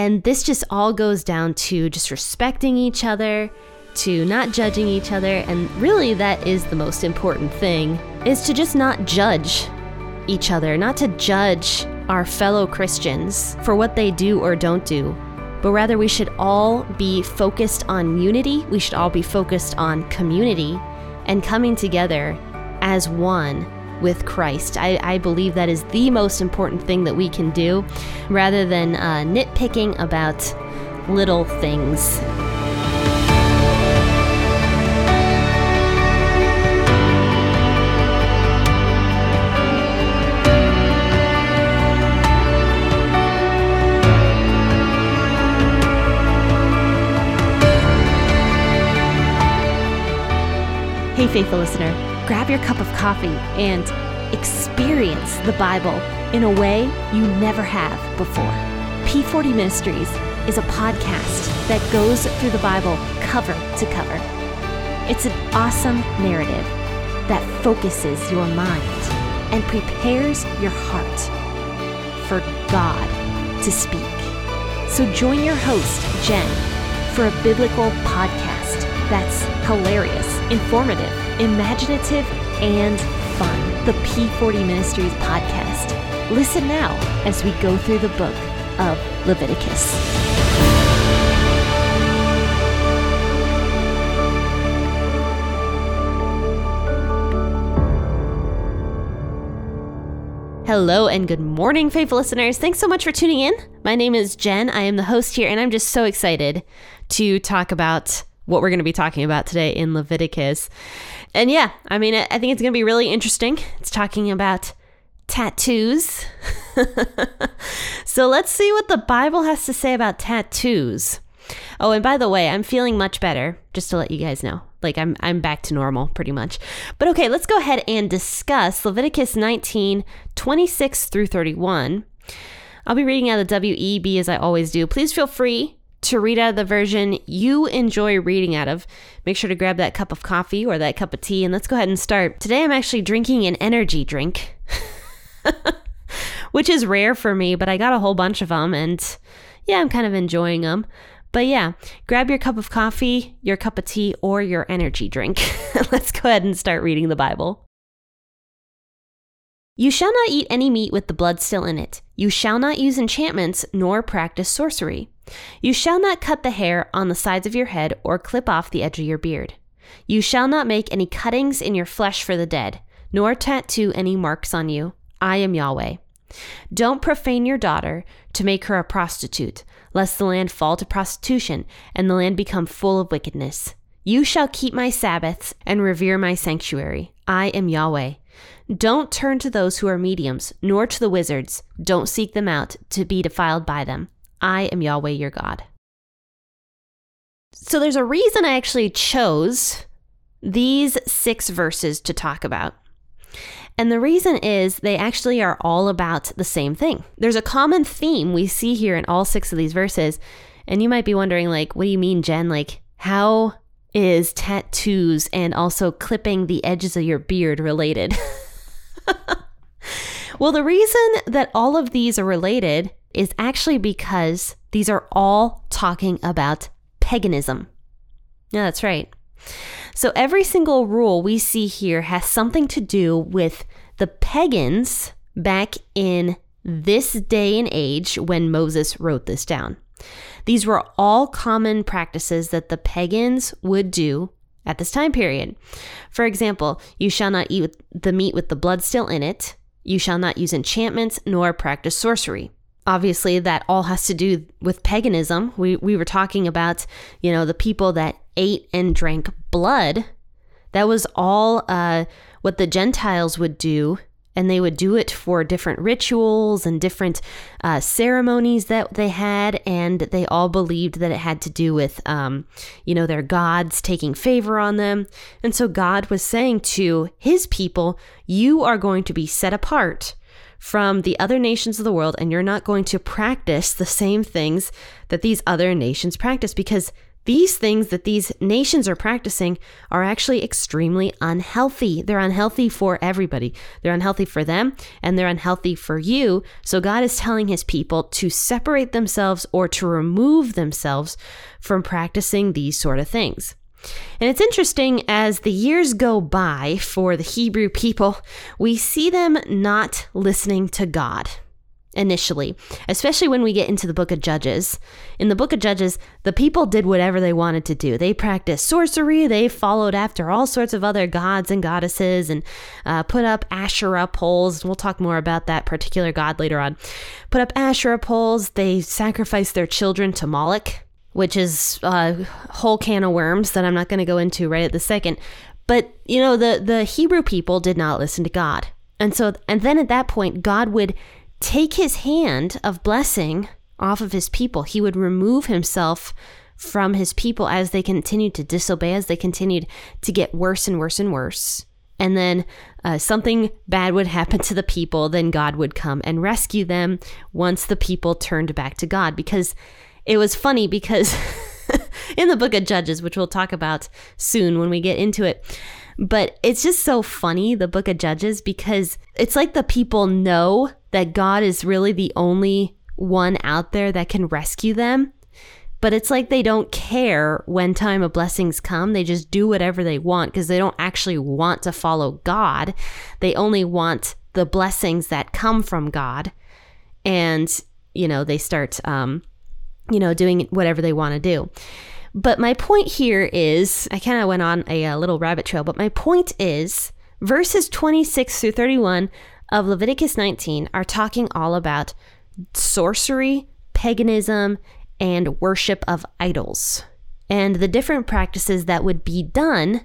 And this just all goes down to just respecting each other, to not judging each other. And really, that is the most important thing, is to just not judge each other, not to judge our fellow Christians for what they do or don't do, but rather we should all be focused on unity. We should all be focused on community and coming together as one with Christ. I believe that is the most important thing that we can do, rather than nitpicking about little things. Hey, faithful listener, grab your cup of coffee and experience the Bible in a way you never have before. P40 Ministries is a podcast that goes through the Bible cover to cover. It's an awesome narrative that focuses your mind and prepares your heart for God to speak. So join your host, Jen, for a biblical podcast that's hilarious, informative, imaginative, and fun. The P40 Ministries podcast. Listen now as we go through the book of Leviticus. Hello and good morning, faithful listeners. Thanks so much for tuning in. My name is Jen. I am the host here, and I'm just so excited to talk about what we're going to be talking about today in Leviticus. And yeah, I mean, I think it's going to be really interesting. It's talking about tattoos. So let's see what the Bible has to say about tattoos. Oh, and by the way, I'm feeling much better, just to let you guys know. Like, I'm back to normal pretty much. But okay, let's go ahead and discuss Leviticus 19, 26 through 31. I'll be reading out of the WEB as I always do. Please feel free to read out of the version you enjoy reading out of. Make sure to grab that cup of coffee or that cup of tea, and let's go ahead and start. Today I'm actually drinking an energy drink, which is rare for me, but I got a whole bunch of them, and yeah, I'm kind of enjoying them. But yeah, grab your cup of coffee, your cup of tea, or your energy drink. Let's go ahead and start reading the Bible. You shall not eat any meat with the blood still in it. You shall not use enchantments, nor practice sorcery. You shall not cut the hair on the sides of your head or clip off the edge of your beard. You shall not make any cuttings in your flesh for the dead, nor tattoo any marks on you. I am Yahweh. Don't profane your daughter to make her a prostitute, lest the land fall to prostitution and the land become full of wickedness. You shall keep my Sabbaths and revere my sanctuary. I am Yahweh. Don't turn to those who are mediums, nor to the wizards. Don't seek them out to be defiled by them. I am Yahweh your God. So there's a reason I actually chose these 6 verses to talk about. And the reason is they actually are all about the same thing. There's a common theme we see here in all 6 of these verses. And you might be wondering, like, what do you mean, Jen? Like, how is tattoos and also clipping the edges of your beard related? Well, the reason that all of these are related is actually because these are all talking about paganism. Yeah, that's right. So every single rule we see here has something to do with the pagans back in this day and age when Moses wrote this down. These were all common practices that the pagans would do at this time period. For example, you shall not eat the meat with the blood still in it. You shall not use enchantments nor practice sorcery. Obviously, that all has to do with paganism. We were talking about, you know, the people that ate and drank blood. That was all what the Gentiles would do, and they would do it for different rituals and different ceremonies that they had, and they all believed that it had to do with, you know, their gods taking favor on them. And so God was saying to his people, you are going to be set apart from the other nations of the world, and you're not going to practice the same things that these other nations practice, because These things that these nations are practicing are actually extremely unhealthy. They're unhealthy for everybody. They're unhealthy for them, and they're unhealthy for you. So God is telling his people to separate themselves or to remove themselves from practicing these sort of things. And it's interesting, as the years go by for the Hebrew people, we see them not listening to God initially, especially when we get into the book of Judges. In the book of Judges, the people did whatever they wanted to do. They practiced sorcery. They followed after all sorts of other gods and goddesses and put up Asherah poles. We'll talk more about that particular god later on. Put up Asherah poles. They sacrificed their children to Moloch, which is a whole can of worms that I'm not going to go into right at the second. But, you know, the Hebrew people did not listen to God. And then at that point, God would take his hand of blessing off of his people. He would remove himself from his people as they continued to disobey, as they continued to get worse and worse and worse. And then something bad would happen to the people. Then God would come and rescue them once the people turned back to God. Because it was funny, because in the book of Judges, which we'll talk about soon when we get into it, but it's just so funny, the book of Judges, because it's like the people know that God is really the only one out there that can rescue them. But it's like they don't care when time of blessings come. They just do whatever they want because they don't actually want to follow God. They only want the blessings that come from God. And, you know, they start doing whatever they want to do. But my point here is, I kind of went on a little rabbit trail, but my point is verses 26 through 31 of Leviticus 19 are talking all about sorcery, paganism, and worship of idols, and the different practices that would be done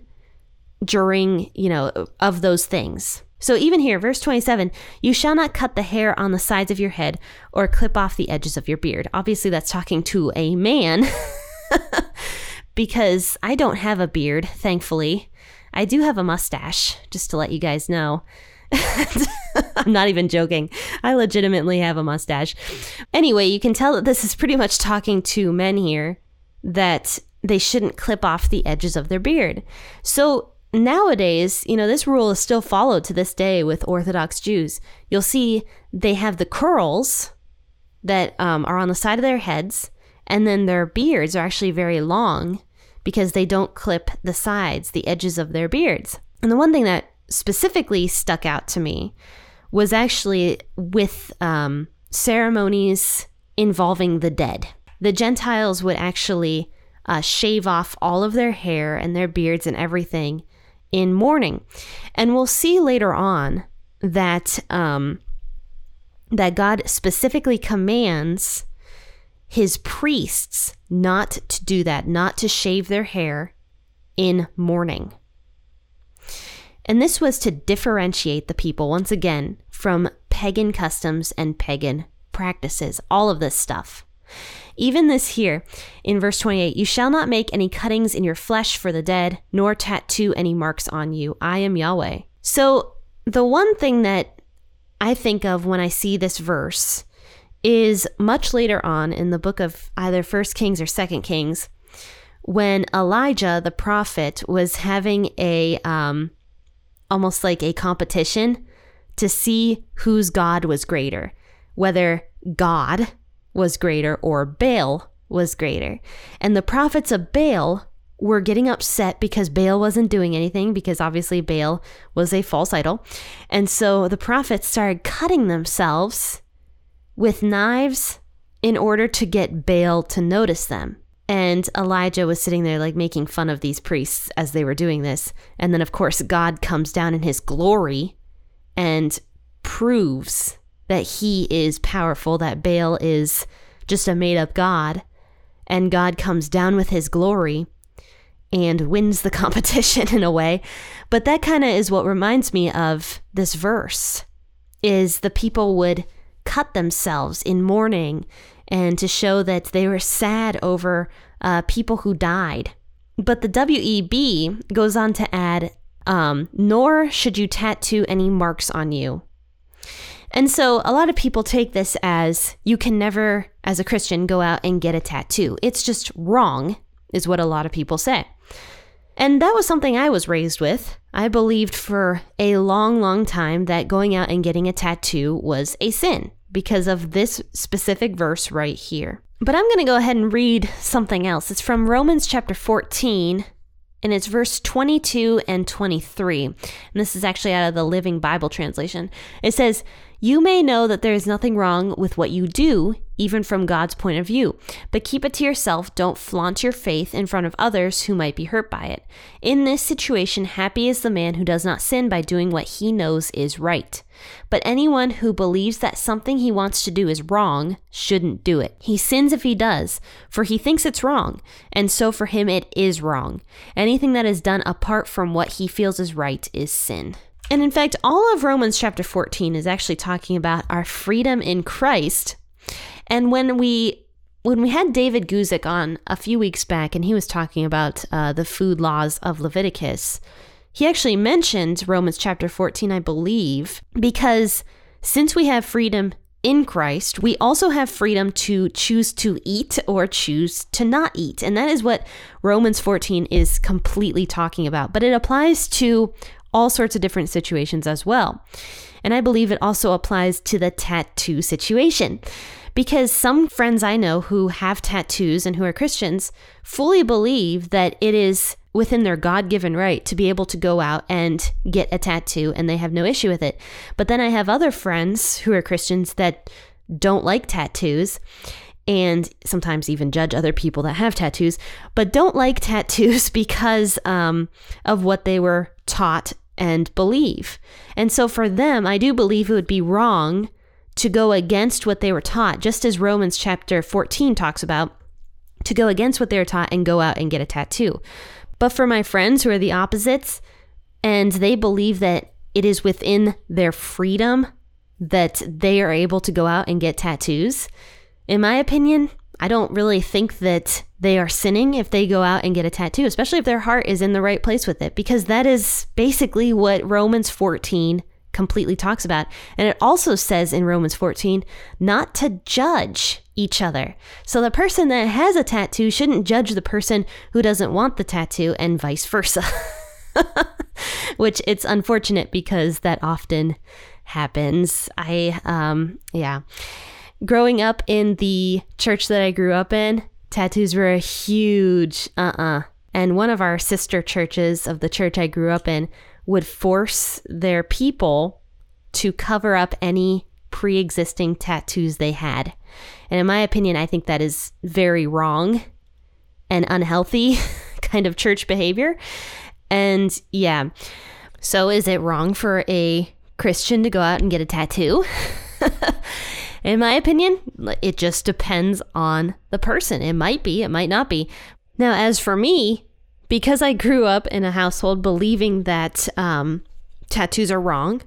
during, of those things. So even here, verse 27, you shall not cut the hair on the sides of your head or clip off the edges of your beard. Obviously, that's talking to a man because I don't have a beard, thankfully. I do have a mustache, just to let you guys know. I'm not even joking. I legitimately have a mustache. Anyway, you can tell that this is pretty much talking to men here, that they shouldn't clip off the edges of their beard. So nowadays, this rule is still followed to this day with Orthodox Jews. You'll see they have the curls that are on the side of their heads, and then their beards are actually very long because they don't clip the sides, the edges of their beards. And the one thing that specifically stuck out to me was actually with ceremonies involving the dead. The Gentiles would actually shave off all of their hair and their beards and everything in mourning. And we'll see later on that that God specifically commands his priests not to do that, not to shave their hair in mourning. And this was to differentiate the people, once again, from pagan customs and pagan practices, all of this stuff. Even this here in verse 28, you shall not make any cuttings in your flesh for the dead, nor tattoo any marks on you. I am Yahweh. So the one thing that I think of when I see this verse is much later on in the book of either 1 Kings or 2 Kings, when Elijah, the prophet, was having a almost like a competition to see whose God was greater, whether God was greater or Baal was greater. And the prophets of Baal were getting upset because Baal wasn't doing anything, because obviously Baal was a false idol. And so the prophets started cutting themselves with knives in order to get Baal to notice them. And Elijah was sitting there like making fun of these priests as they were doing this. And then, of course, God comes down in his glory and proves that he is powerful, that Baal is just a made-up god, and God comes down with his glory and wins the competition in a way. But that kind of is what reminds me of this verse, is the people would cut themselves in mourning and to show that they were sad over people who died. But the WEB goes on to add, nor should you tattoo any marks on you. And so a lot of people take this as you can never, as a Christian, go out and get a tattoo. It's just wrong. is what a lot of people say. And that was something I was raised with. I believed for a long, long time that going out and getting a tattoo was a sin because of this specific verse right here. But I'm going to go ahead and read something else. It's from Romans chapter 14, and it's verse 22 and 23. And this is actually out of the Living Bible translation. It says, "You may know that there is nothing wrong with what you do, even from God's point of view, but keep it to yourself. Don't flaunt your faith in front of others who might be hurt by it. In this situation, happy is the man who does not sin by doing what he knows is right. But anyone who believes that something he wants to do is wrong shouldn't do it. He sins if he does, for he thinks it's wrong, and so for him it is wrong. Anything that is done apart from what he feels is right is sin." And in fact, all of Romans chapter 14 is actually talking about our freedom in Christ. And when we had David Guzik on a few weeks back, and he was talking about the food laws of Leviticus, he actually mentioned Romans chapter 14, I believe, because since we have freedom in Christ, we also have freedom to choose to eat or choose to not eat. And that is what Romans 14 is completely talking about. But it applies to all sorts of different situations as well. And I believe it also applies to the tattoo situation, because some friends I know who have tattoos and who are Christians fully believe that it is within their God-given right to be able to go out and get a tattoo, and they have no issue with it. But then I have other friends who are Christians that don't like tattoos, and sometimes even judge other people that have tattoos, but don't like tattoos because of what they were taught and believe. And so for them, I do believe it would be wrong to go against what they were taught, just as Romans chapter 14 talks about, to go against what they were taught and go out and get a tattoo. But for my friends who are the opposites, and they believe that it is within their freedom that they are able to go out and get tattoos, in my opinion, I don't really think that they are sinning if they go out and get a tattoo, especially if their heart is in the right place with it, because that is basically what Romans 14 completely talks about. And it also says in Romans 14, not to judge each other. So the person that has a tattoo shouldn't judge the person who doesn't want the tattoo, and vice versa, which it's unfortunate because that often happens. Growing up in the church that I grew up in, tattoos were a huge And one of our sister churches of the church I grew up in would force their people to cover up any pre-existing tattoos they had. And in my opinion, I think that is very wrong and unhealthy kind of church behavior. And yeah, so is it wrong for a Christian to go out and get a tattoo? In my opinion, it just depends on the person. It might be, it might not be. Now, as for me, because I grew up in a household believing that tattoos are wrong,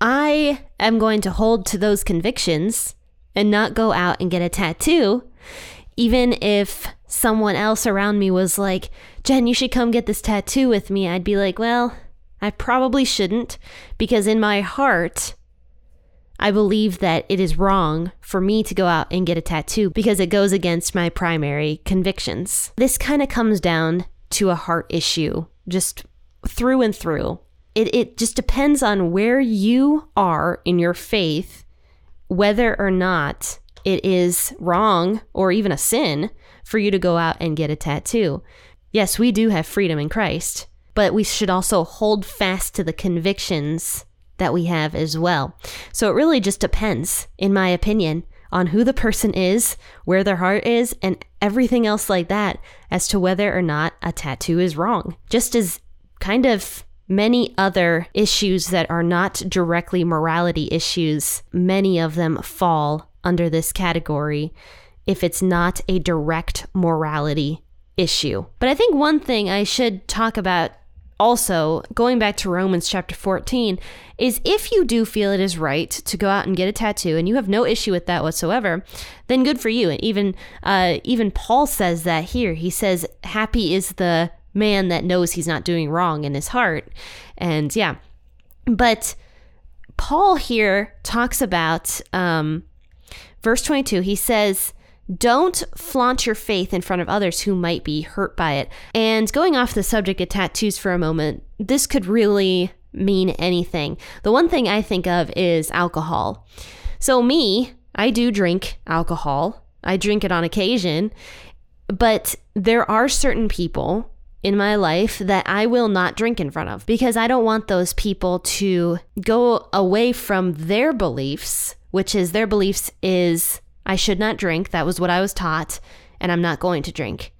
I am going to hold to those convictions and not go out and get a tattoo, even if someone else around me was like, "Jen, you should come get this tattoo with me." I'd be like, well, I probably shouldn't, because in my heart, I believe that it is wrong for me to go out and get a tattoo because it goes against my primary convictions. This kind of comes down to a heart issue, just through and through. It just depends on where you are in your faith, whether or not it is wrong or even a sin for you to go out and get a tattoo. Yes, we do have freedom in Christ, but we should also hold fast to the convictions that we have as well. So it really just depends, in my opinion, on who the person is, where their heart is, and everything else like that as to whether or not a tattoo is wrong. Just as kind of many other issues that are not directly morality issues, many of them fall under this category if it's not a direct morality issue. But I think one thing I should talk about also, going back to Romans chapter 14, is if you do feel it is right to go out and get a tattoo and you have no issue with that whatsoever, then good for you. And even Paul says that here. He says, happy is the man that knows he's not doing wrong in his heart. And yeah, but Paul here talks about verse 22. He says, Don't flaunt your faith in front of others who might be hurt by it. And going off the subject of tattoos for a moment, this could really mean anything. The one thing I think of is alcohol. So me, I do drink alcohol. I drink it on occasion. But there are certain people in my life that I will not drink in front of because I don't want those people to go away from their beliefs, which is their beliefs is I should not drink. That was what I was taught, and I'm not going to drink.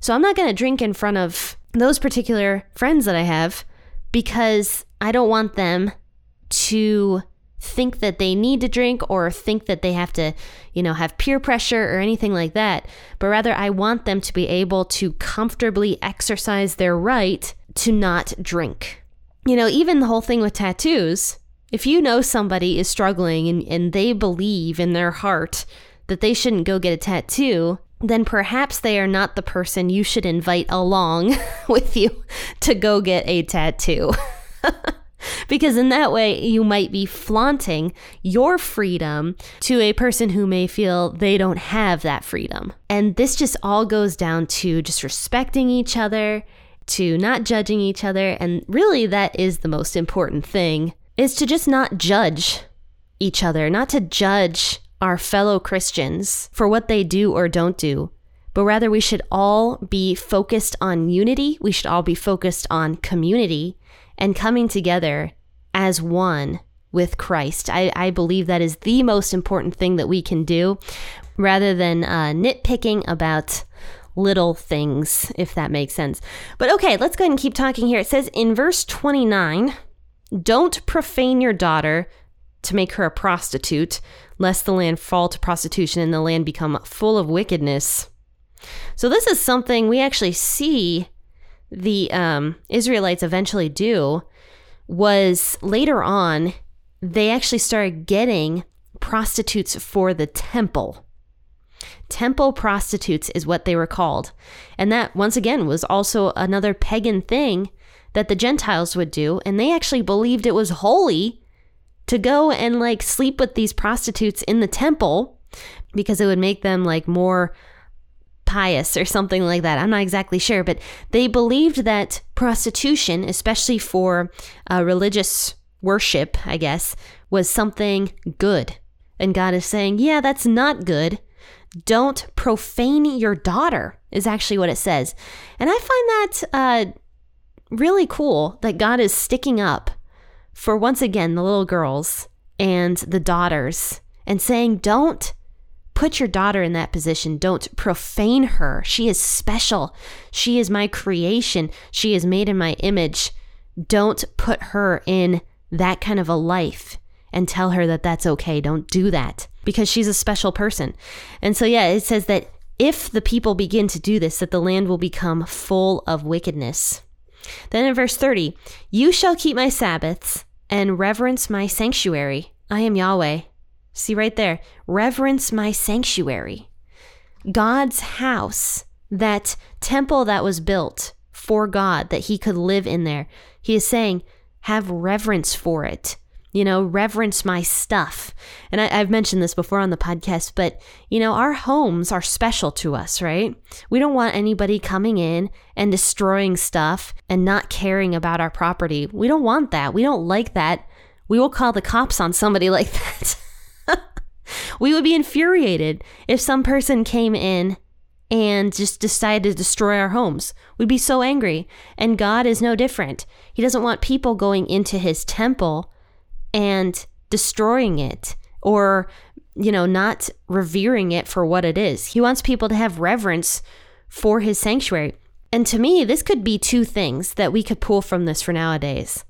So I'm not going to drink in front of those particular friends that I have because I don't want them to think that they need to drink or think that they have to, have peer pressure or anything like that. But rather, I want them to be able to comfortably exercise their right to not drink. Even the whole thing with tattoos, if you know somebody is struggling and they believe in their heart that they shouldn't go get a tattoo, then perhaps they are not the person you should invite along with you to go get a tattoo. Because in that way, you might be flaunting your freedom to a person who may feel they don't have that freedom. And this just all goes down to just respecting each other, to not judging each other. And really, that is the most important thing, is to just not judge each other, not to judge our fellow Christians for what they do or don't do. But rather, we should all be focused on unity. We should all be focused on community and coming together as one with Christ. I believe that is the most important thing that we can do, rather than nitpicking about little things, if that makes sense. But okay, let's go ahead and keep talking here. It says in verse 29, don't profane your daughter to make her a prostitute, lest the land fall to prostitution and the land become full of wickedness. So this is something we actually see the Israelites eventually do, was later on, they actually started getting prostitutes for the temple. Temple prostitutes is what they were called. And that, once again, was also another pagan thing that the Gentiles would do. And they actually believed it was holy to go and sleep with these prostitutes in the temple because it would make them more pious or something like that. I'm not exactly sure, but they believed that prostitution, especially for religious worship, I guess, was something good. And God is saying, yeah, that's not good. Don't profane your daughter is actually what it says. And I find that really cool that God is sticking up for, once again, the little girls and the daughters and saying, don't put your daughter in that position. Don't profane her. She is special. She is my creation. She is made in my image. Don't put her in that kind of a life and tell her that that's okay. Don't do that because she's a special person. And so, yeah, it says that if the people begin to do this, that the land will become full of wickedness. Then in verse 30, you shall keep my Sabbaths and reverence my sanctuary. I am Yahweh. See right there, reverence my sanctuary. God's house, that temple that was built for God, that he could live in there. He is saying, have reverence for it. Reverence my stuff. And I've mentioned this before on the podcast, but, our homes are special to us, right? We don't want anybody coming in and destroying stuff and not caring about our property. We don't want that. We don't like that. We will call the cops on somebody like that. We would be infuriated if some person came in and just decided to destroy our homes. We'd be so angry. And God is no different. He doesn't want people going into his temple and destroying it or, not revering it for what it is. He wants people to have reverence for his sanctuary. And to me, this could be two things that we could pull from this for nowadays.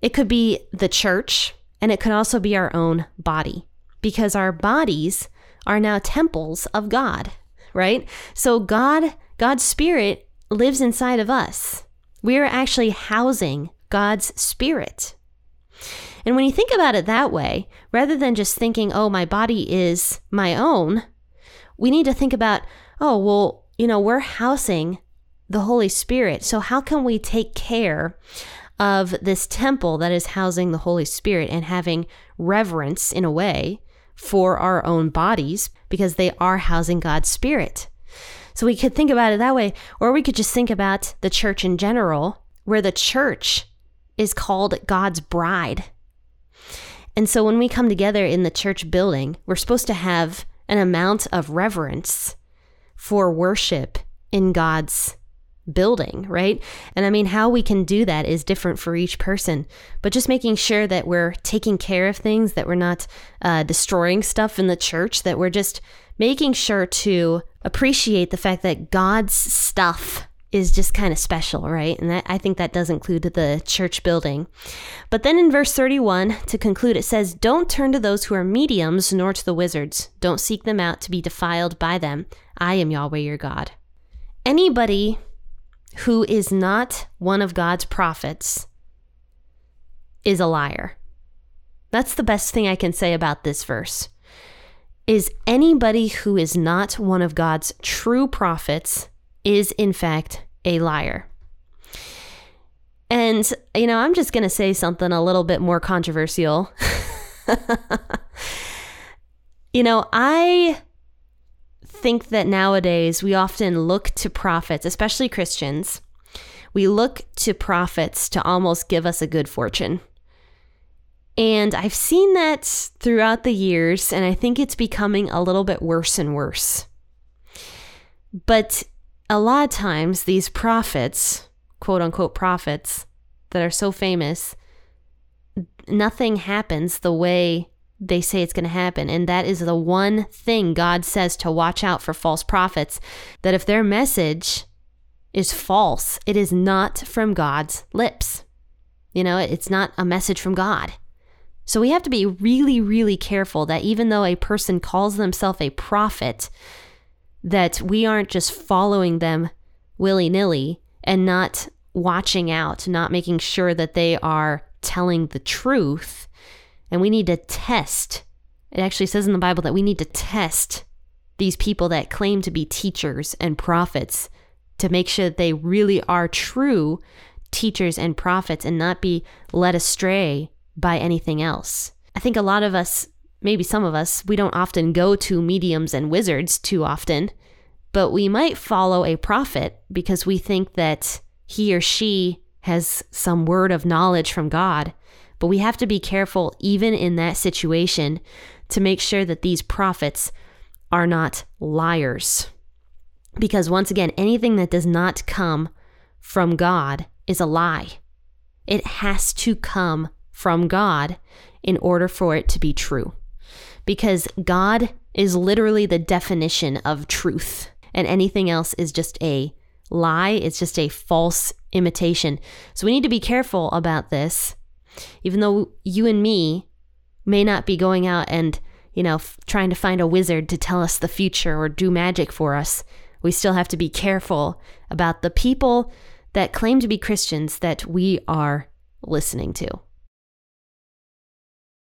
It could be the church, and it could also be our own body. Because our bodies are now temples of God, right? So God's spirit lives inside of us. We are actually housing God's spirit. And when you think about it that way, rather than just thinking, oh, my body is my own, we need to think about, we're housing the Holy Spirit. So how can we take care of this temple that is housing the Holy Spirit and having reverence in a way for our own bodies because they are housing God's spirit. So we could think about it that way, or we could just think about the church in general, where the church is called God's bride. And so when we come together in the church building, we're supposed to have an amount of reverence for worship in God's building, right? And I mean, how we can do that is different for each person, but just making sure that we're taking care of things, that we're not destroying stuff in the church, that we're just making sure to appreciate the fact that God's stuff is just kind of special, right? And that, I think that does include the church building. But then in verse 31, to conclude, it says, "Don't turn to those who are mediums, nor to the wizards. Don't seek them out to be defiled by them. I am Yahweh your God." Anybody who is not one of God's prophets is a liar. That's the best thing I can say about this verse, is anybody who is not one of God's true prophets is in fact a liar. And, you know, I'm just going to say something a little bit more controversial. You know, I think that nowadays we often look to prophets, especially Christians. We look to prophets to almost give us a good fortune. And I've seen that throughout the years, and I think it's becoming a little bit worse and worse. But a lot of times these prophets, quote unquote prophets, that are so famous, nothing happens the way they say it's going to happen. And that is the one thing God says to watch out for false prophets, that if their message is false, it is not from God's lips. You know, it's not a message from God. So we have to be really, really careful that even though a person calls themselves a prophet, that we aren't just following them willy-nilly and not watching out, not making sure that they are telling the truth. And we need to test. It actually says in the Bible that we need to test these people that claim to be teachers and prophets to make sure that they really are true teachers and prophets and not be led astray by anything else. I think a lot of us, maybe some of us, we don't often go to mediums and wizards too often, but we might follow a prophet because we think that he or she has some word of knowledge from God. But we have to be careful even in that situation to make sure that these prophets are not liars. Because once again, anything that does not come from God is a lie. It has to come from God in order for it to be true, because God is literally the definition of truth, and anything else is just a lie. It's just a false imitation. So we need to be careful about this, even though you and me may not be going out and, you know, trying to find a wizard to tell us the future or do magic for us. We still have to be careful about the people that claim to be Christians that we are listening to.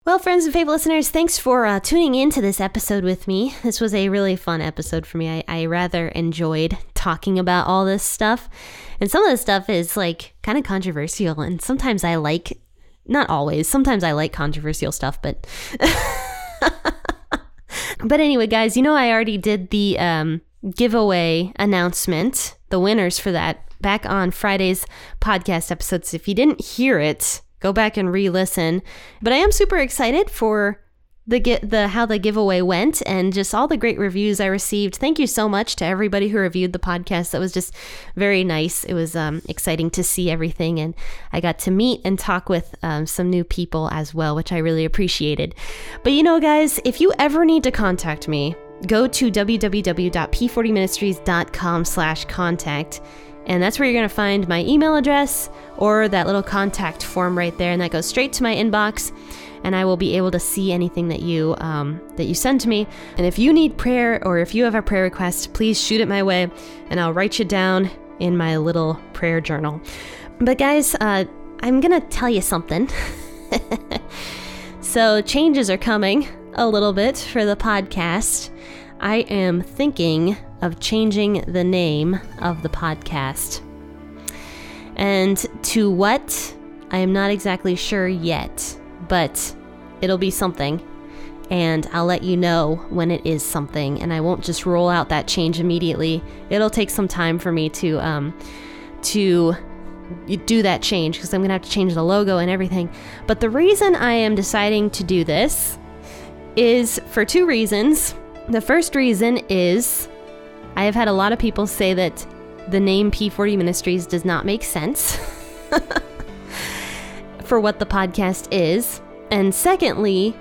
Well, friends and faithful listeners, thanks for tuning into this episode with me. This was a really fun episode for me. I rather enjoyed talking about all this stuff. And some of this stuff is like kind of controversial. And sometimes I like, not always, sometimes I like controversial stuff, but... But anyway, guys, you know, I already did the giveaway announcement, the winners for that, back on Friday's podcast episodes. If you didn't hear it, go back and re-listen. But I am super excited for how the giveaway went and just all the great reviews I received. Thank you so much to everybody who reviewed the podcast. That was just very nice. It was exciting to see everything. And I got to meet and talk with some new people as well, which I really appreciated. But you know, guys, if you ever need to contact me, go to www.p40ministries.com/contact. And that's where you're going to find my email address or that little contact form right there. And that goes straight to my inbox. And I will be able to see anything that you send to me. And if you need prayer or if you have a prayer request, please shoot it my way. And I'll write you down in my little prayer journal. But guys, I'm going to tell you something. So changes are coming a little bit for the podcast. I am thinking of changing the name of the podcast. And to what, I am not exactly sure yet, but it'll be something. and I'll let you know when it is something, and I won't just roll out that change immediately. It'll take some time for me to do that change, because I'm gonna have to change the logo and everything. But the reason I am deciding to do this is for two reasons. The first reason is I have had a lot of people say that the name P40 Ministries does not make sense for what the podcast is. And secondly,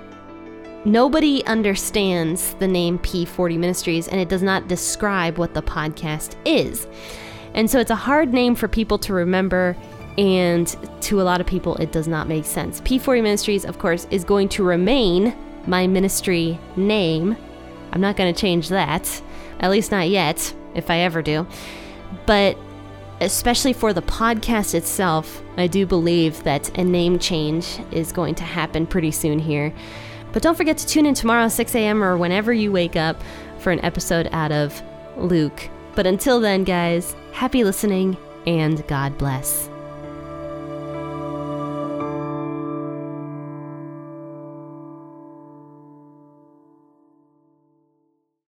nobody understands the name P40 Ministries, and it does not describe what the podcast is. And so it's a hard name for people to remember, and to a lot of people, it does not make sense. P40 Ministries, of course, is going to remain my ministry name. I'm not going to change that, at least not yet, if I ever do. But especially for the podcast itself, I do believe that a name change is going to happen pretty soon here. But don't forget to tune in tomorrow, 6 a.m. or whenever you wake up, for an episode out of Luke. But until then, guys, happy listening and God bless.